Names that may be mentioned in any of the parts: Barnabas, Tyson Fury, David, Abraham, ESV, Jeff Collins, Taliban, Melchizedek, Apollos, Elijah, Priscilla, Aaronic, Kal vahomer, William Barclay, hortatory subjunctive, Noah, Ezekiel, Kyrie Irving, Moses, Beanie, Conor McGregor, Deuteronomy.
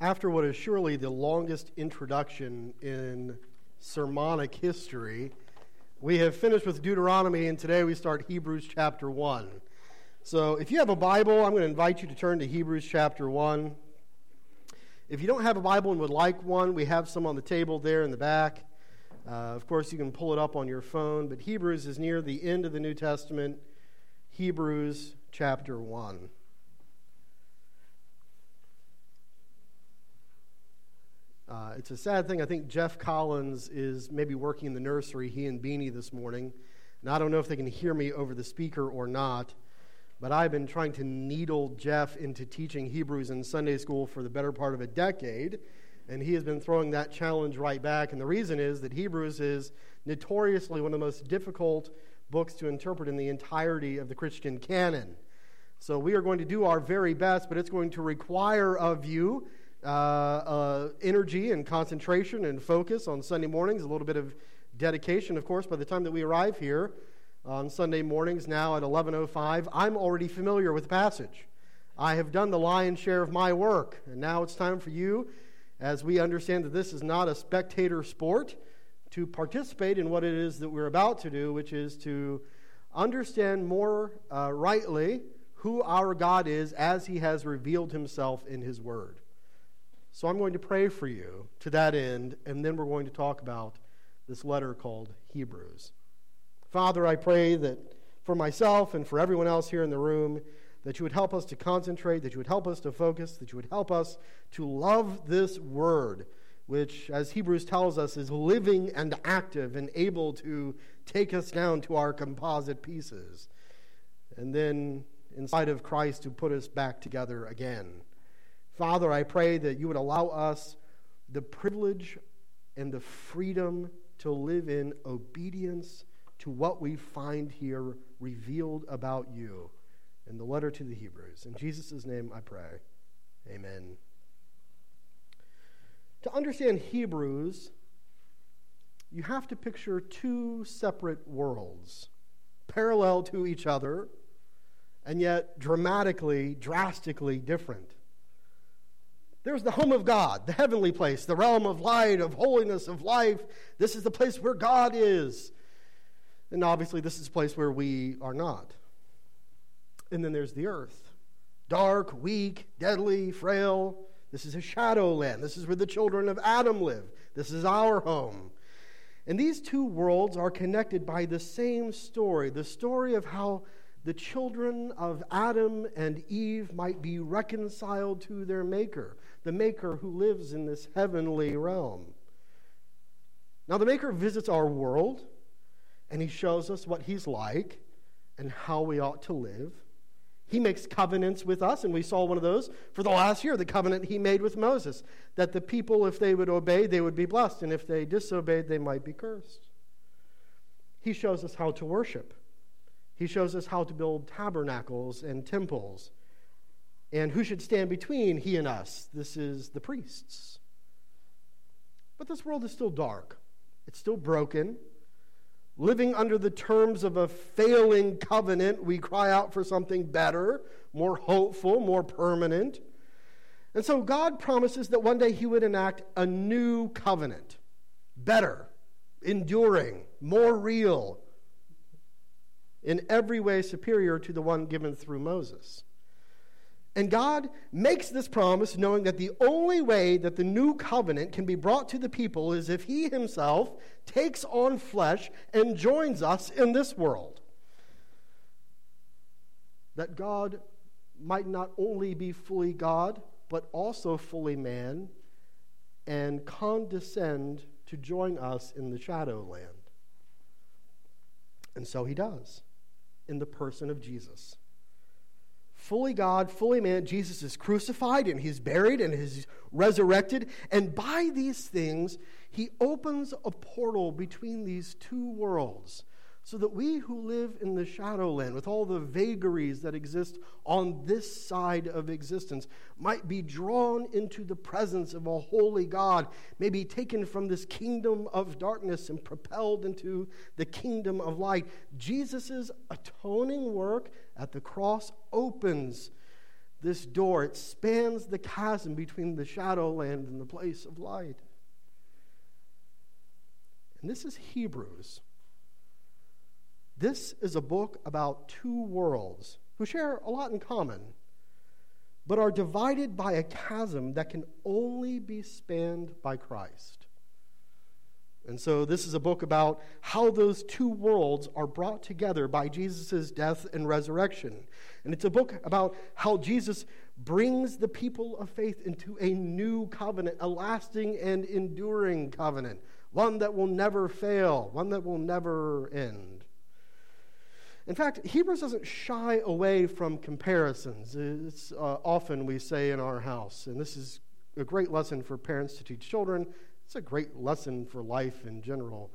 After what is surely the longest introduction in sermonic history, we have finished with Deuteronomy, and today we start Hebrews chapter 1. So if you have a Bible, I'm going to invite you to turn to Hebrews chapter 1. If you don't have a Bible and would like one, we have some on the table there in the back. Of course, you can pull it up on your phone, but Hebrews is near the end of the New Testament. Hebrews chapter 1. It's a sad thing. I think Jeff Collins is maybe working in the nursery, he and Beanie, this morning. And I don't know if they can hear me over the speaker or not, but I've been trying to needle Jeff into teaching Hebrews in Sunday school for the better part of a decade, and he has been throwing that challenge right back. And the reason is that Hebrews is notoriously one of the most difficult books to interpret in the entirety of the Christian canon. So we are going to do our very best, but it's going to require of you energy and concentration and focus on Sunday mornings, a little bit of dedication. Of course, by the time that we arrive here on Sunday mornings now at 11:05, I'm already familiar with the passage. I have done the lion's share of my work, and now it's time for you, as we understand that this is not a spectator sport, to participate in what it is that we're about to do, which is to understand more rightly who our God is as he has revealed himself in his word. So I'm going to pray for you to that end, and then we're going to talk about this letter called Hebrews. Father, I pray that for myself and for everyone else here in the room, that you would help us to concentrate, that you would help us to focus, that you would help us to love this word, which, as Hebrews tells us, is living and active and able to take us down to our composite pieces, and then inside of Christ to put us back together again. Father, I pray that you would allow us the privilege and the freedom to live in obedience to what we find here revealed about you in the letter to the Hebrews. In Jesus' name I pray. Amen. To understand Hebrews, you have to picture two separate worlds, parallel to each other, and yet dramatically, drastically different. There's the home of God, the heavenly place, the realm of light, of holiness, of life. This is the place where God is. And obviously, this is the place where we are not. And then there's the earth. Dark, weak, deadly, frail. This is a shadow land. This is where the children of Adam live. This is our home. And these two worlds are connected by the same story, the story of how the children of Adam and Eve might be reconciled to their Maker, the Maker who lives in this heavenly realm. Now, the Maker visits our world, and he shows us what he's like and how we ought to live. He makes covenants with us, and we saw one of those for the last year, the covenant he made with Moses, that the people, if they would obey, they would be blessed, and if they disobeyed, they might be cursed. He shows us how to worship. He shows us how to build tabernacles and temples. And who should stand between he and us? This is the priests. But this world is still dark. It's still broken. Living under the terms of a failing covenant, we cry out for something better, more hopeful, more permanent. And so God promises that one day he would enact a new covenant, better, enduring, more real, in every way superior to the one given through Moses. And God makes this promise knowing that the only way that the new covenant can be brought to the people is if he himself takes on flesh and joins us in this world. That God might not only be fully God, but also fully man, and condescend to join us in the shadow land. And so he does, in the person of Jesus. Fully God, fully man, Jesus is crucified, and he's buried, and he's resurrected. And by these things, he opens a portal between these two worlds, so that we who live in the shadow land, with all the vagaries that exist on this side of existence, might be drawn into the presence of a holy God, may be taken from this kingdom of darkness and propelled into the kingdom of light. Jesus' atoning work at the cross opens this door. It spans the chasm between the shadowland and the place of light. And this is Hebrews. This is a book about two worlds who share a lot in common, but are divided by a chasm that can only be spanned by Christ. And so this is a book about how those two worlds are brought together by Jesus' death and resurrection. And it's a book about how Jesus brings the people of faith into a new covenant, a lasting and enduring covenant, one that will never fail, one that will never end. In fact, Hebrews doesn't shy away from comparisons. It's often we say in our house, and this is a great lesson for parents to teach children. It's a great lesson for life in general.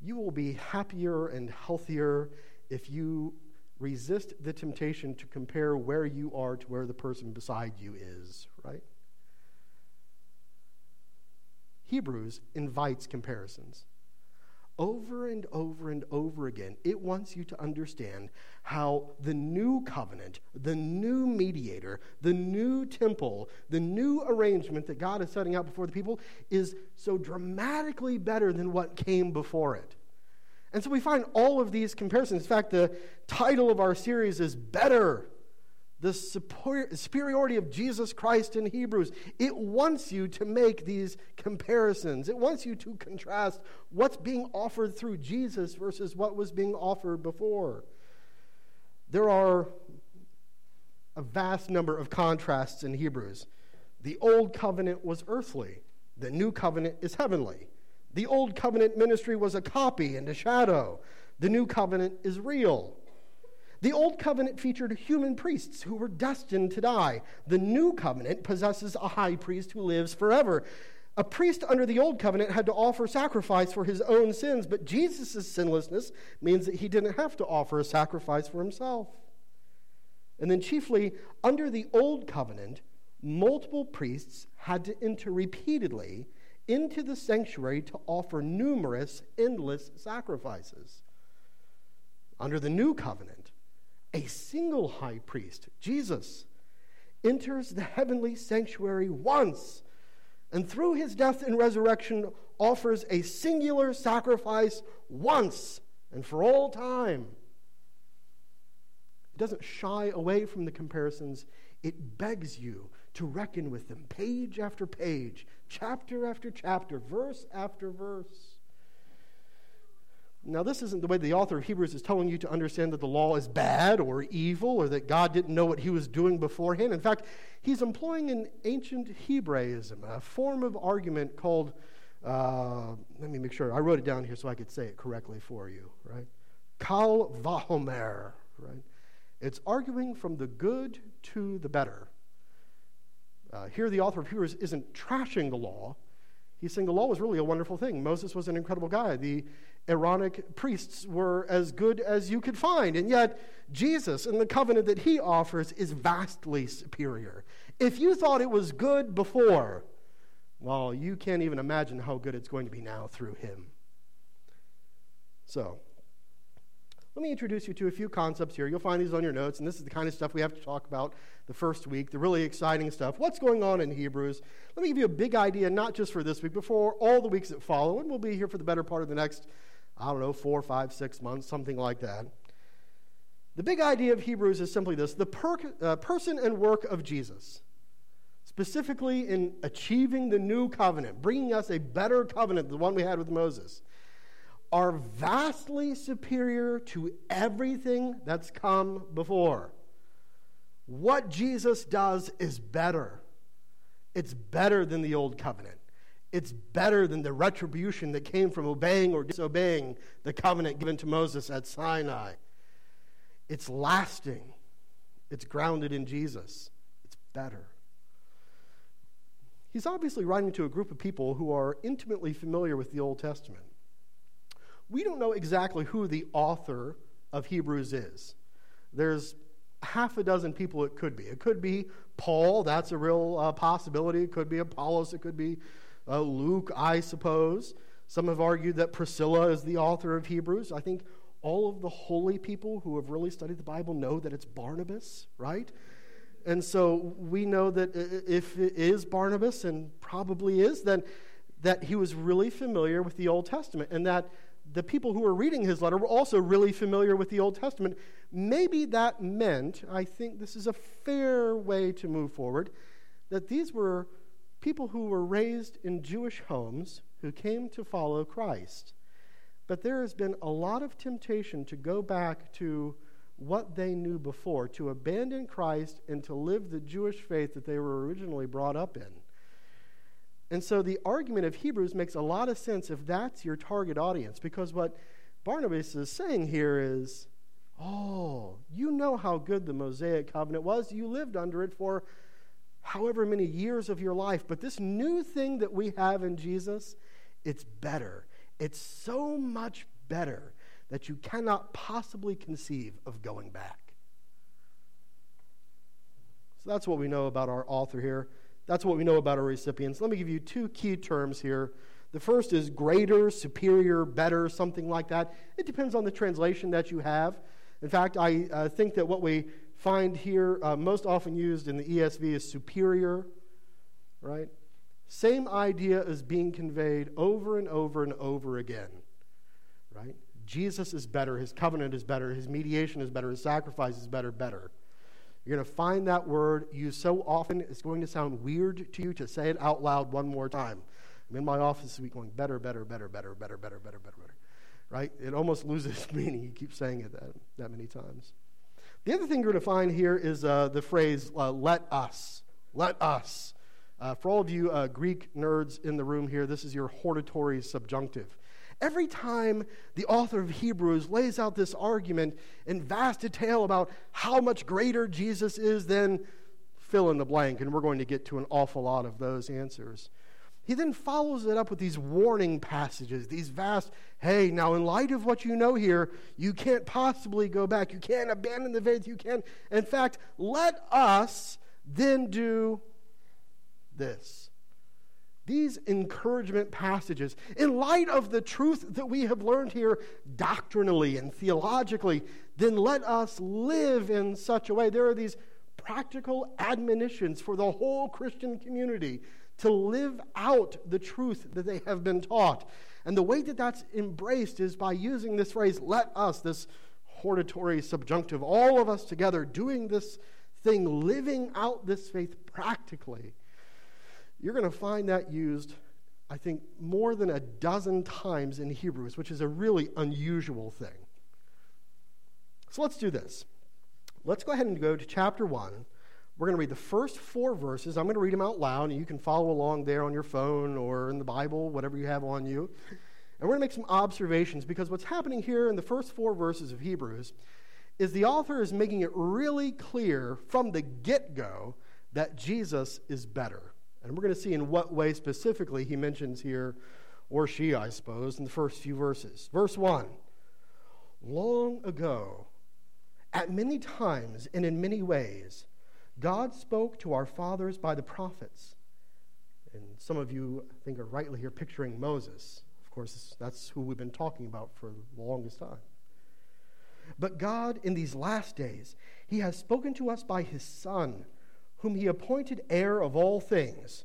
You will be happier and healthier if you resist the temptation to compare where you are to where the person beside you is, right? Hebrews invites comparisons. Over and over and over again, it wants you to understand how the new covenant, the new mediator, the new temple, the new arrangement that God is setting out before the people is so dramatically better than what came before it. And so we find all of these comparisons. In fact, the title of our series is Better, the superiority of Jesus Christ in Hebrews. It wants you to make these comparisons. It wants you to contrast what's being offered through Jesus versus what was being offered before. There are a vast number of contrasts in Hebrews. The old covenant was earthly. The new covenant is heavenly. The old covenant ministry was a copy and a shadow. The new covenant is real. The old covenant featured human priests who were destined to die. The new covenant possesses a high priest who lives forever. A priest under the old covenant had to offer sacrifice for his own sins, but Jesus' sinlessness means that he didn't have to offer a sacrifice for himself. And then chiefly, under the old covenant, multiple priests had to enter repeatedly into the sanctuary to offer numerous, endless sacrifices. Under the new covenant, a single high priest, Jesus, enters the heavenly sanctuary once, and through his death and resurrection offers a singular sacrifice once and for all time. It doesn't shy away from the comparisons. It begs you to reckon with them page after page, chapter after chapter, verse after verse. Now, this isn't the way the author of Hebrews is telling you to understand that the law is bad or evil or that God didn't know what he was doing beforehand. In fact, he's employing an ancient Hebraism, a form of argument called, let me make sure, I wrote it down here so I could say it correctly for you, right? Kal vahomer, right? It's arguing from the good to the better. Here, the author of Hebrews isn't trashing the law. He's saying the law was really a wonderful thing. Moses was an incredible guy. The Aaronic priests were as good as you could find. And yet, Jesus and the covenant that he offers is vastly superior. If you thought it was good before, well, you can't even imagine how good it's going to be now through him. So, let me introduce you to a few concepts here. You'll find these on your notes, and this is the kind of stuff we have to talk about the first week, the really exciting stuff. What's going on in Hebrews? Let me give you a big idea, not just for this week, but for all the weeks that follow, and we'll be here for the better part of the next, 4, 5, 6 months, something like that. The big idea of Hebrews is simply this, the person and work of Jesus, specifically in achieving the new covenant, bringing us a better covenant than the one we had with Moses, are vastly superior to everything that's come before. What Jesus does is better. It's better than the old covenant. It's better than the retribution that came from obeying or disobeying the covenant given to Moses at Sinai. It's lasting. It's grounded in Jesus. It's better. He's obviously writing to a group of people who are intimately familiar with the Old Testament. We don't know exactly who the author of Hebrews is. There's half a dozen people it could be. It could be Paul. That's a real possibility. It could be Apollos. It could be Luke, I suppose. Some have argued that Priscilla is the author of Hebrews. I think all of the holy people who have really studied the Bible know that it's Barnabas, right? And so we know that if it is Barnabas, and probably is, then that he was really familiar with the Old Testament, and that the people who were reading his letter were also really familiar with the Old Testament. Maybe that meant, I think this is a fair way to move forward, that these were people who were raised in Jewish homes who came to follow Christ. But there has been a lot of temptation to go back to what they knew before, to abandon Christ and to live the Jewish faith that they were originally brought up in. And so the argument of Hebrews makes a lot of sense if that's your target audience, because what Barnabas is saying here is, oh, you know how good the Mosaic covenant was. You lived under it for however many years of your life, but this new thing that we have in Jesus, it's better. It's so much better that you cannot possibly conceive of going back. So that's what we know about our author here. That's what we know about our recipients. Let me give you two key terms here. The first is greater, superior, better, something like that. It depends on the translation that you have. In fact, I think that what we find here most often used in the ESV is superior, right? Same idea is being conveyed over and over and over again, right? Jesus is better. His covenant is better. His mediation is better. His sacrifice is better. You're going to find that word used so often, it's going to sound weird to you to say it out loud one more time. I'm in my office this week going, better, right? It almost loses meaning. You keep saying it that many times. The other thing you're going to find here is the phrase, let us. For all of you Greek nerds in the room here, this is your hortatory subjunctive. Every time the author of Hebrews lays out this argument in vast detail about how much greater Jesus is than fill in the blank, and we're going to get to an awful lot of those answers. He then follows it up with these warning passages, these vast, hey, now in light of what you know here, you can't possibly go back. You can't abandon the faith. You can't. In fact, let us then do this. These encouragement passages, in light of the truth that we have learned here doctrinally and theologically, then let us live in such a way. There are these practical admonitions for the whole Christian community to live out the truth that they have been taught. And the way that that's embraced is by using this phrase, let us, this hortatory subjunctive, all of us together doing this thing, living out this faith practically. You're going to find that used, I think, more than a dozen times in Hebrews, which is a really unusual thing. So let's do this. Let's go ahead and go to chapter 1. We're going to read the first 4 verses. I'm going to read them out loud, and you can follow along there on your phone or in the Bible, whatever you have on you. And we're going to make some observations, because what's happening here in the first 4 verses of Hebrews is the author is making it really clear from the get-go that Jesus is better. And we're going to see in what way specifically he mentions here, or she, I suppose, in the first few verses. Verse 1, long ago, at many times and in many ways, God spoke to our fathers by the prophets. And some of you, I think, are rightly here picturing Moses. Of course, that's who we've been talking about for the longest time. But God, in these last days, he has spoken to us by his Son, whom he appointed heir of all things,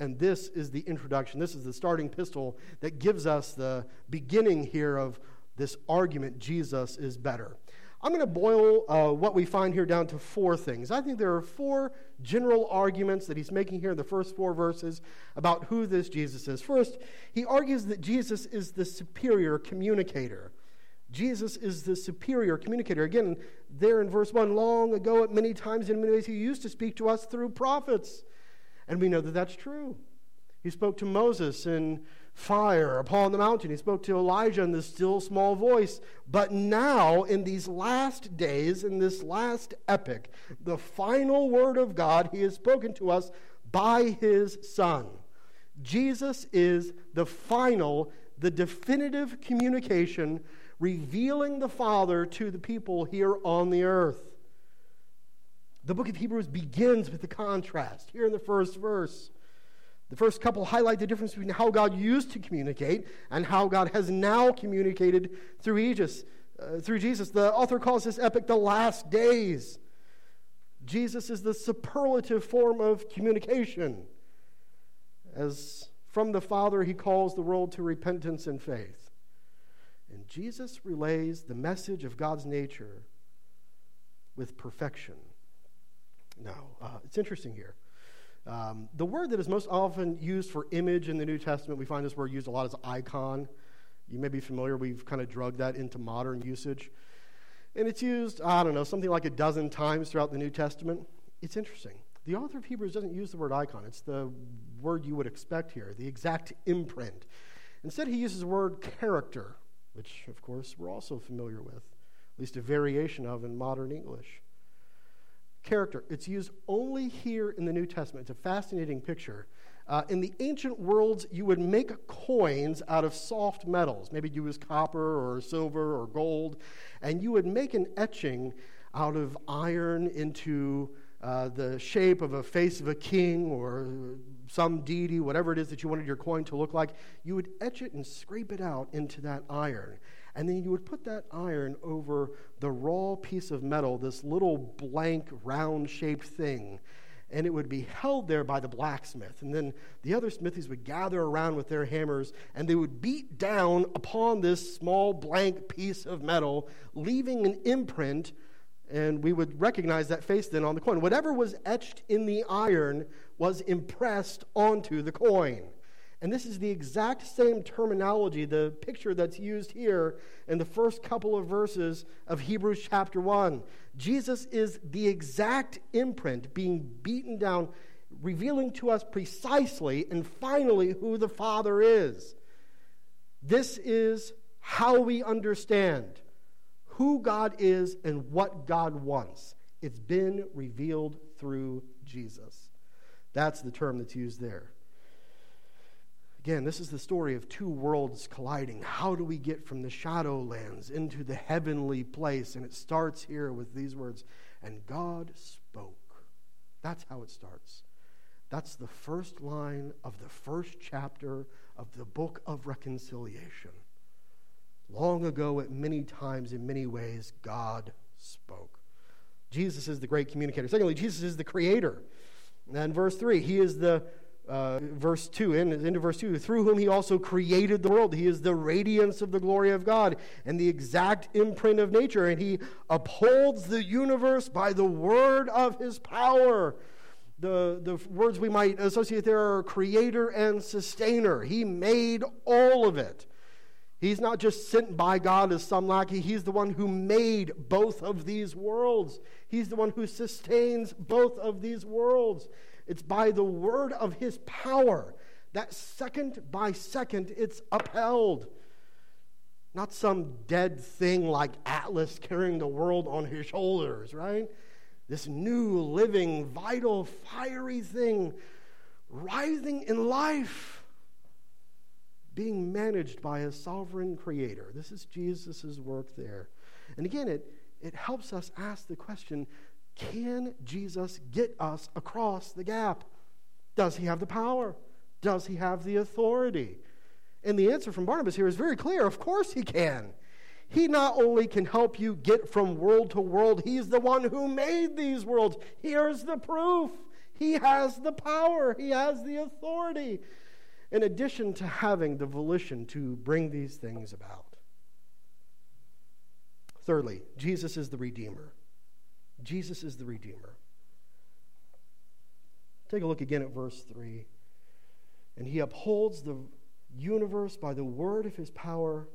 And this is the introduction. This is the starting epistle that gives us the beginning here of this argument, Jesus is better. I'm going to boil what we find here down to 4 things. I think there are 4 general arguments that he's making here in the first 4 verses about who this Jesus is. First, he argues that Jesus is the superior communicator. Jesus is the superior communicator. Again, there in verse 1, long ago at many times and in many ways he used to speak to us through prophets. And we know that that's true. He spoke to Moses in fire upon the mountain. He spoke to Elijah in the still small voice. But now, in these last days, in this last epoch, the final word of God, he has spoken to us by his Son. Jesus is the final, the definitive communication revealing the Father to the people here on the earth. The book of Hebrews begins with the contrast here in the first verse. The first couple highlight the difference between how God used to communicate and how God has now communicated through Jesus. The author calls this epic the last days. Jesus is the superlative form of communication. As from the Father, he calls the world to repentance and faith. And Jesus relays the message of God's nature with perfection. Now, it's interesting here. The word that is most often used for image in the New Testament, we find this word used a lot as icon. You may be familiar, we've kind of drugged that into modern usage. And it's used, I don't know, something like a dozen times throughout the New Testament. It's interesting. The author of Hebrews doesn't use the word icon. It's the word you would expect here, the exact imprint. Instead, he uses the word character, which, of course, we're also familiar with, at least a variation of in modern English. Character. It's used only here in the New Testament. It's a fascinating picture. In the ancient worlds, you would make coins out of soft metals. Maybe you use copper or silver or gold, and you would make an etching out of iron into the shape of a face of a king or some deity, whatever it is that you wanted your coin to look like. You would etch it and scrape it out into that iron. And then you would put that iron over the raw piece of metal, this little blank, round-shaped thing, and it would be held there by the blacksmith. And then the other smithies would gather around with their hammers, and they would beat down upon this small, blank piece of metal, leaving an imprint, and we would recognize that face then on the coin. Whatever was etched in the iron was impressed onto the coin. And this is the exact same terminology, the picture that's used here in the first couple of verses of Hebrews chapter 1. Jesus is the exact imprint being beaten down, revealing to us precisely and finally who the Father is. This is how we understand who God is and what God wants. It's been revealed through Jesus. That's the term that's used there. Again, this is the story of two worlds colliding. How do we get from the shadowlands into the heavenly place? And it starts here with these words, and God spoke. That's how it starts. That's the first line of the first chapter of the book of reconciliation. Long ago, at many times, in many ways, God spoke. Jesus is the great communicator. Secondly, Jesus is the creator. And then verse 3, he is the verse 2, into verse 2, through whom he also created the world. He is the radiance of the glory of God and the exact imprint of nature, and he upholds the universe by the word of his power. The words we might associate there are creator and sustainer. He made all of it. He's not just sent by God as some lackey. He's the one who made both of these worlds. He's the one who sustains both of these worlds. It's by the word of his power that second by second it's upheld. Not some dead thing like Atlas carrying the world on his shoulders, right? This new, living, vital, fiery thing rising in life, being managed by a sovereign creator. This is Jesus' work there. And again, it helps us ask the question, can Jesus get us across the gap? Does he have the power? Does he have the authority? And the answer from Barnabas here is very clear. Of course he can. He not only can help you get from world to world, he's the one who made these worlds. Here's the proof. He has the power. He has the authority. In addition to having the volition to bring these things about. Thirdly, Jesus is the Redeemer. Jesus is the Redeemer. Take a look again at verse 3. And he upholds the universe by the word of his power,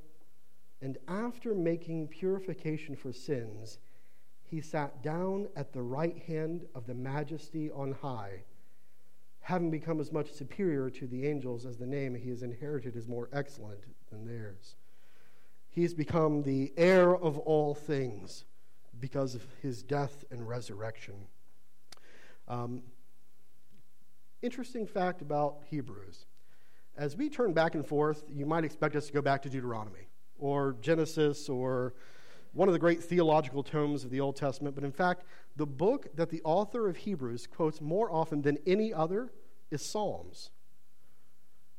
and after making purification for sins, he sat down at the right hand of the Majesty on high, having become as much superior to the angels as the name he has inherited is more excellent than theirs. He has become the heir of all things because of his death and resurrection. Interesting fact about Hebrews. As we turn back and forth, you might expect us to go back to Deuteronomy or Genesis or one of the great theological tomes of the Old Testament, but in fact, the book that the author of Hebrews quotes more often than any other is Psalms.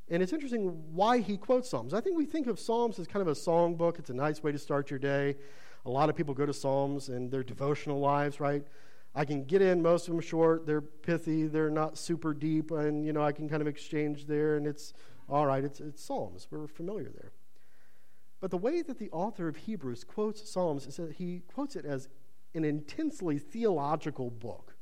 And it's interesting why he quotes Psalms. I think we think of Psalms as kind of a song book. It's a nice way to start your day. A lot of people go to Psalms in their devotional lives, right? I can get in most of them short. They're pithy. They're not super deep. And, you know, I can kind of exchange there. And it's all right. It's Psalms. We're familiar there. But the way that the author of Hebrews quotes Psalms is that he quotes it as an intensely theological book.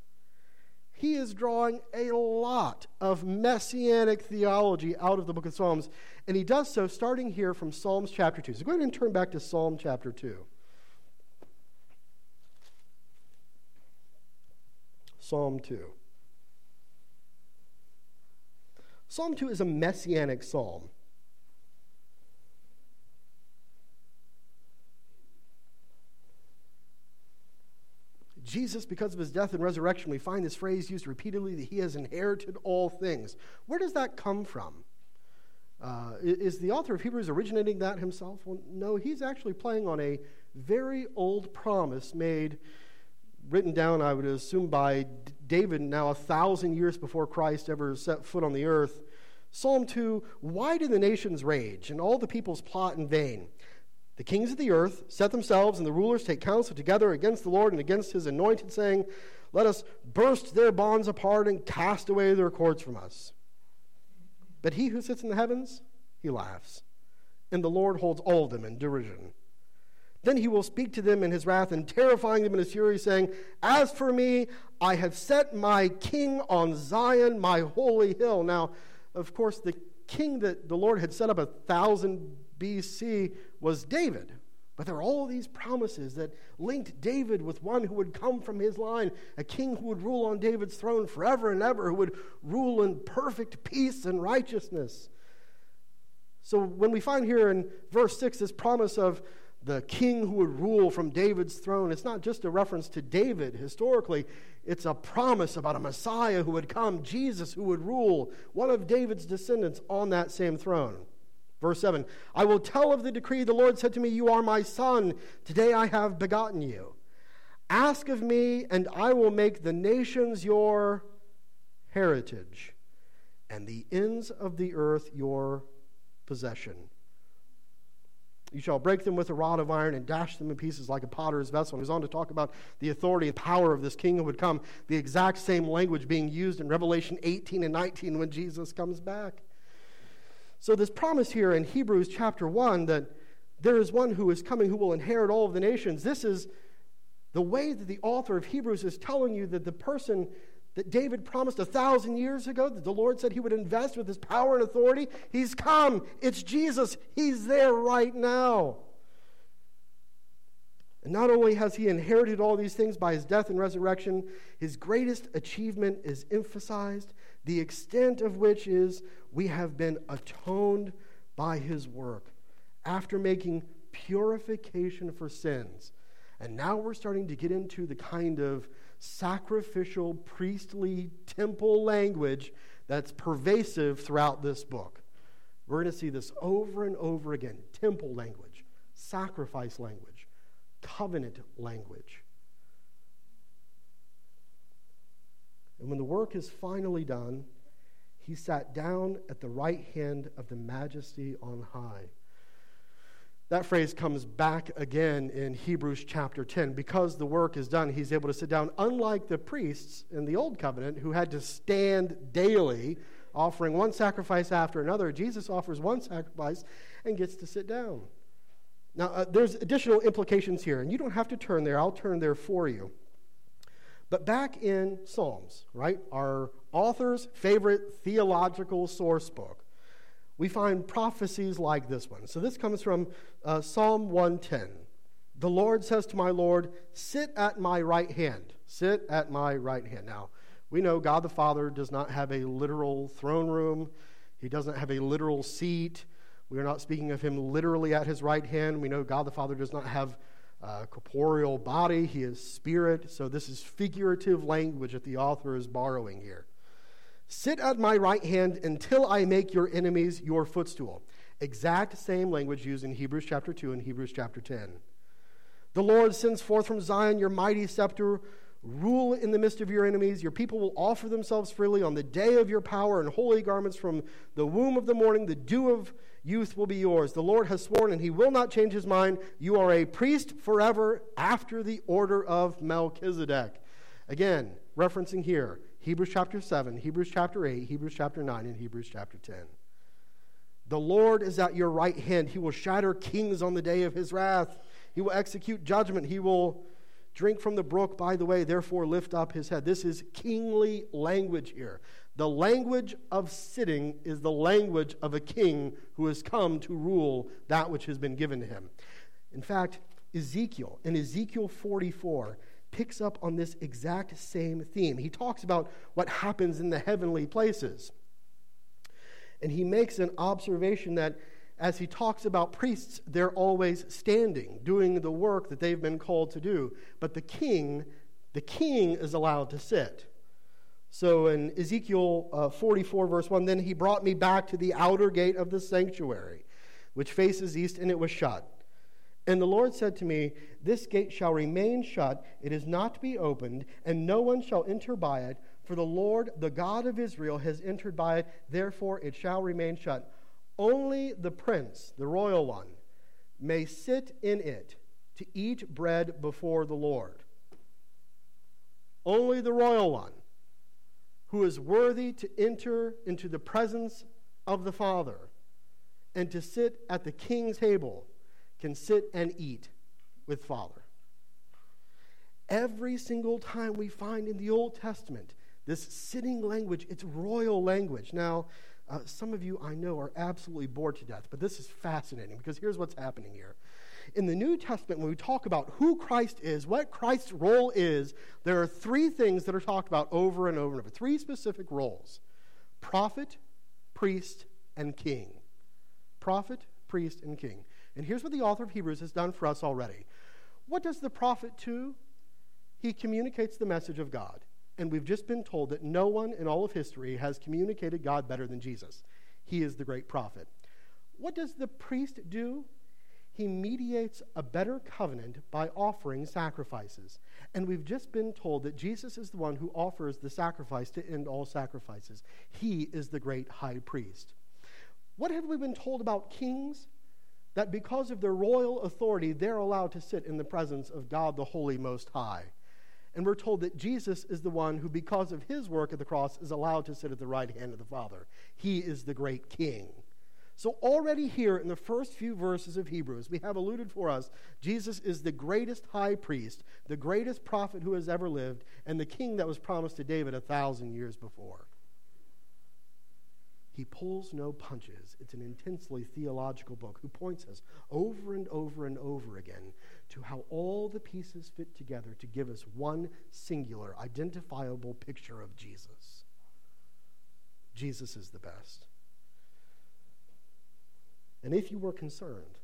He is drawing a lot of messianic theology out of the book of Psalms, and he does so starting here from Psalms chapter 2. So go ahead and turn back to Psalm chapter 2. Psalm 2. Psalm 2 is a messianic psalm. Jesus, because of his death and resurrection, we find this phrase used repeatedly, that he has inherited all things. Where does that come from? Is the author of Hebrews originating that himself? Well, no, he's actually playing on a very old promise made, written down, I would assume, by David now 1,000 years before Christ ever set foot on the earth. Psalm 2, why do the nations rage and all the peoples plot in vain? The kings of the earth set themselves, and the rulers take counsel together against the Lord and against his anointed, saying, let us burst their bonds apart and cast away their cords from us. But he who sits in the heavens, he laughs, and the Lord holds all of them in derision. Then he will speak to them in his wrath and terrifying them in his fury, saying, as for me, I have set my king on Zion, my holy hill. Now, of course, the king that the Lord had set up 1,000 BC was David, but there are all these promises that linked David with one who would come from his line, a king who would rule on David's throne forever and ever, who would rule in perfect peace and righteousness. So when we find here in verse 6 this promise of the king who would rule from David's throne, it's not just a reference to David historically, it's a promise about a Messiah who would come, Jesus, who would rule, one of David's descendants on that same throne. Verse 7, I will tell of the decree. The Lord said to me, you are my son. Today I have begotten you. Ask of me, and I will make the nations your heritage, and the ends of the earth your possession. You shall break them with a rod of iron and dash them in pieces like a potter's vessel. And he goes on to talk about the authority and power of this king who would come, the exact same language being used in Revelation 18 and 19 when Jesus comes back. So this promise here in Hebrews chapter 1 that there is one who is coming who will inherit all of the nations, this is the way that the author of Hebrews is telling you that the person that David promised 1,000 years ago, that the Lord said he would invest with his power and authority, he's come. It's Jesus. He's there right now. And not only has he inherited all these things by his death and resurrection, his greatest achievement is emphasized, the extent of which is we have been atoned by his work after making purification for sins. And now we're starting to get into the kind of sacrificial, priestly, temple language that's pervasive throughout this book. We're going to see this over and over again. Temple language, sacrifice language, covenant language. And when the work is finally done, he sat down at the right hand of the majesty on high. That phrase comes back again in Hebrews chapter 10. Because the work is done, he's able to sit down, unlike the priests in the Old Covenant who had to stand daily, offering one sacrifice after another. Jesus offers one sacrifice and gets to sit down. Now, there's additional implications here, and you don't have to turn there. I'll turn there for you. But back in Psalms, right, our author's favorite theological source book, we find prophecies like this one. So this comes from Psalm 110. The Lord says to my Lord, sit at my right hand. Sit at my right hand. Now, We know God the Father does not have a literal throne room. He doesn't have a literal seat. We are not speaking of him literally at his right hand. We know God the Father does not have a corporeal body. He is spirit. So this is figurative language that the author is borrowing here. Sit at my right hand until I make your enemies your footstool. Exact same language used in Hebrews chapter 2 and Hebrews chapter 10. The Lord sends forth from Zion your mighty scepter. Rule in the midst of your enemies. Your people will offer themselves freely on the day of your power in holy garments from the womb of the morning. The dew of youth will be yours. The Lord has sworn, and he will not change his mind. You are a priest forever after the order of Melchizedek. Again, referencing here, Hebrews chapter 7, Hebrews chapter 8, Hebrews chapter 9, and Hebrews chapter 10. The Lord is at your right hand. He will shatter kings on the day of his wrath. He will execute judgment. He will drink from the brook by the way, therefore lift up his head. This is kingly language here. The language of sitting is the language of a king who has come to rule that which has been given to him. In fact, Ezekiel, in Ezekiel 44, picks up on this exact same theme. He talks about what happens in the heavenly places. And he makes an observation that as he talks about priests, they're always standing, doing the work that they've been called to do. But the king is allowed to sit. So in Ezekiel 44, verse 1, then he brought me back to the outer gate of the sanctuary, which faces east, and it was shut. And the Lord said to me, this gate shall remain shut. It is not to be opened, and no one shall enter by it. For the Lord, the God of Israel, has entered by it. Therefore it shall remain shut. Only the prince, the royal one, may sit in it to eat bread before the Lord. Only the royal one, who is worthy to enter into the presence of the Father and to sit at the king's table, can sit and eat with Father. Every single time we find in the Old Testament this sitting language, it's royal language. Now, some of you, I know, are absolutely bored to death, but this is fascinating because here's what's happening here. In the New Testament, when we talk about who Christ is, what Christ's role is, there are three things that are talked about over and over and over. Three specific roles: prophet, priest, and king. Prophet, priest, and king. And here's what the author of Hebrews has done for us already. What does the prophet do? He communicates the message of God. And we've just been told that no one in all of history has communicated God better than Jesus. He is the great prophet. What does the priest do? He mediates a better covenant by offering sacrifices. And we've just been told that Jesus is the one who offers the sacrifice to end all sacrifices. He is the great high priest. What have we been told about kings? That because of their royal authority, they're allowed to sit in the presence of God the Holy Most High. And we're told that Jesus is the one who, because of his work at the cross, is allowed to sit at the right hand of the Father. He is the great king. So already here in the first few verses of Hebrews, we have alluded for us, Jesus is the greatest high priest, the greatest prophet who has ever lived, and the king that was promised to David 1,000 years before. He pulls no punches. It's an intensely theological book who points us over and over and over again to how all the pieces fit together to give us one singular, identifiable picture of Jesus. Jesus is the best. And if you were concerned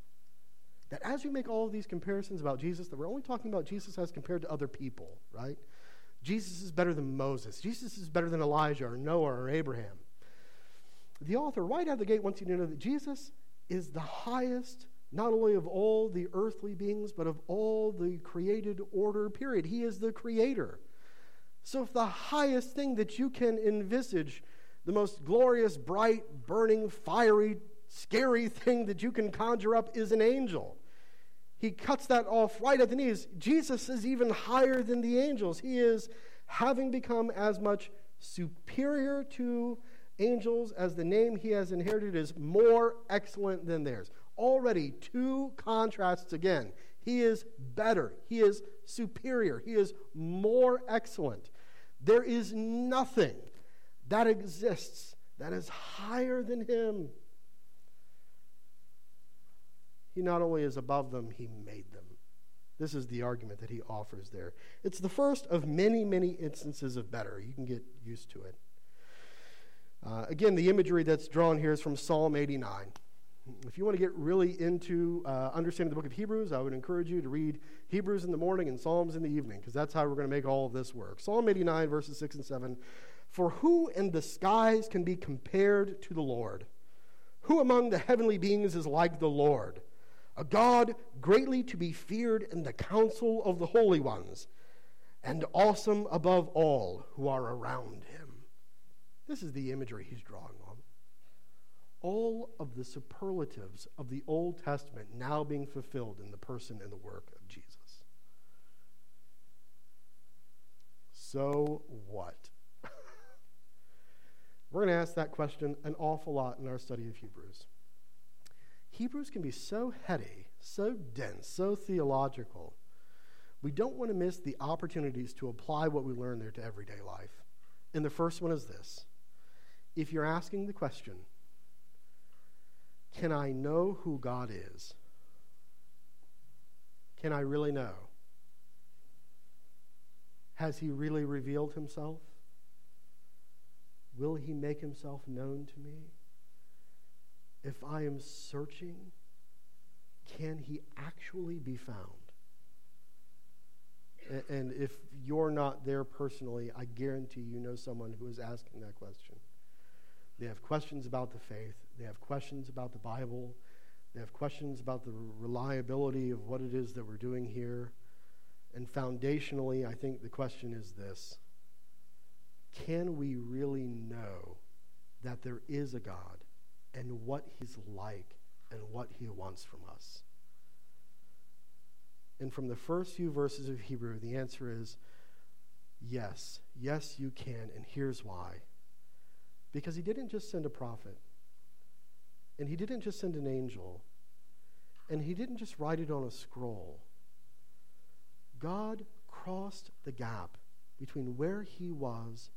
that as we make all of these comparisons about Jesus, that we're only talking about Jesus as compared to other people, right? Jesus is better than Moses. Jesus is better than Elijah or Noah or Abraham. The author right out of the gate wants you to know that Jesus is the highest, not only of all the earthly beings, but of all the created order, period. He is the creator. So if the highest thing that you can envisage, the most glorious, bright, burning, fiery, scary thing that you can conjure up is an angel, he cuts that off right at the knees. Jesus is even higher than the angels. He is, having become as much superior to angels as the name he has inherited is more excellent than theirs. Already two contrasts again. He is better. He is superior. He is more excellent. There is nothing that exists that is higher than him. He not only is above them, he made them. This is the argument that he offers there. It's the first of many, many instances of better. You can get used to it. Again, the imagery that's drawn here is from Psalm 89. If you want to get really into understanding the book of Hebrews, I would encourage you to read Hebrews in the morning and Psalms in the evening, because that's how we're going to make all of this work. Psalm 89, verses 6 and 7. For who in the skies can be compared to the Lord? Who among the heavenly beings is like the Lord? A God greatly to be feared in the counsel of the holy ones, and awesome above all who are around him. This is the imagery he's drawing on. All of the superlatives of the Old Testament now being fulfilled in the person and the work of Jesus. So what? We're going to ask that question an awful lot in our study of Hebrews. Hebrews can be so heady, so dense, so theological. We don't want to miss the opportunities to apply what we learn there to everyday life. And the first one is this. If you're asking the question, can I know who God is? Can I really know? Has he really revealed himself? Will he make himself known to me? If I am searching, can he actually be found? And if you're not there personally, I guarantee you know someone who is asking that question. They have questions about the faith. They have questions about the Bible. They have questions about the reliability of what it is that we're doing here. And foundationally, I think the question is this. Can we really know that there is a God and what he's like and what he wants from us? And from the first few verses of Hebrew, the answer is yes. Yes, you can, and here's why. Because he didn't just send a prophet, and he didn't just send an angel, and he didn't just write it on a scroll. God crossed the gap between where he was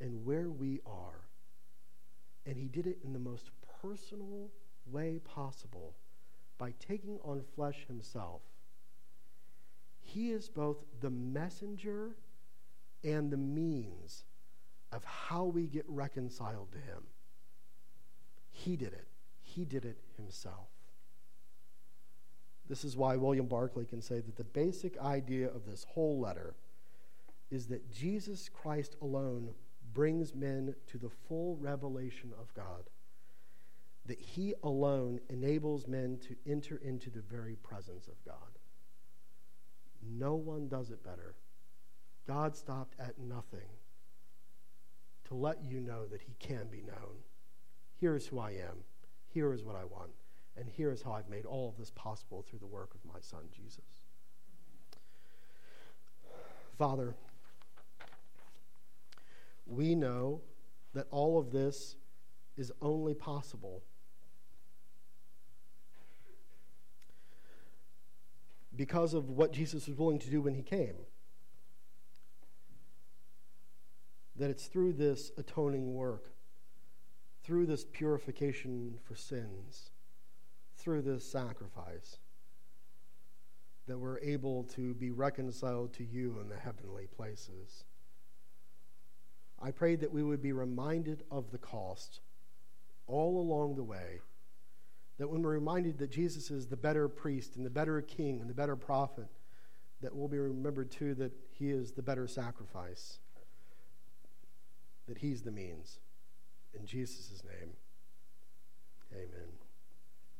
and where we are. And he did it in the most personal way possible by taking on flesh himself. He is both the messenger and the means of how we get reconciled to him. He did it. He did it himself. This is why William Barclay can say that the basic idea of this whole letter is that Jesus Christ alone brings men to the full revelation of God, that he alone enables men to enter into the very presence of God. No one does it better. God stopped at nothing to let you know that he can be known. Here is who I am. Here is what I want. And here is how I've made all of this possible through the work of my son, Jesus. Father, we know that all of this is only possible because of what Jesus was willing to do when he came. That it's through this atoning work, through this purification for sins, through this sacrifice, that we're able to be reconciled to you in the heavenly places. I pray that we would be reminded of the cost all along the way, that when we're reminded that Jesus is the better priest and the better king and the better prophet, that we'll be remembered too that he is the better sacrifice, that he's the means. In Jesus' name, amen.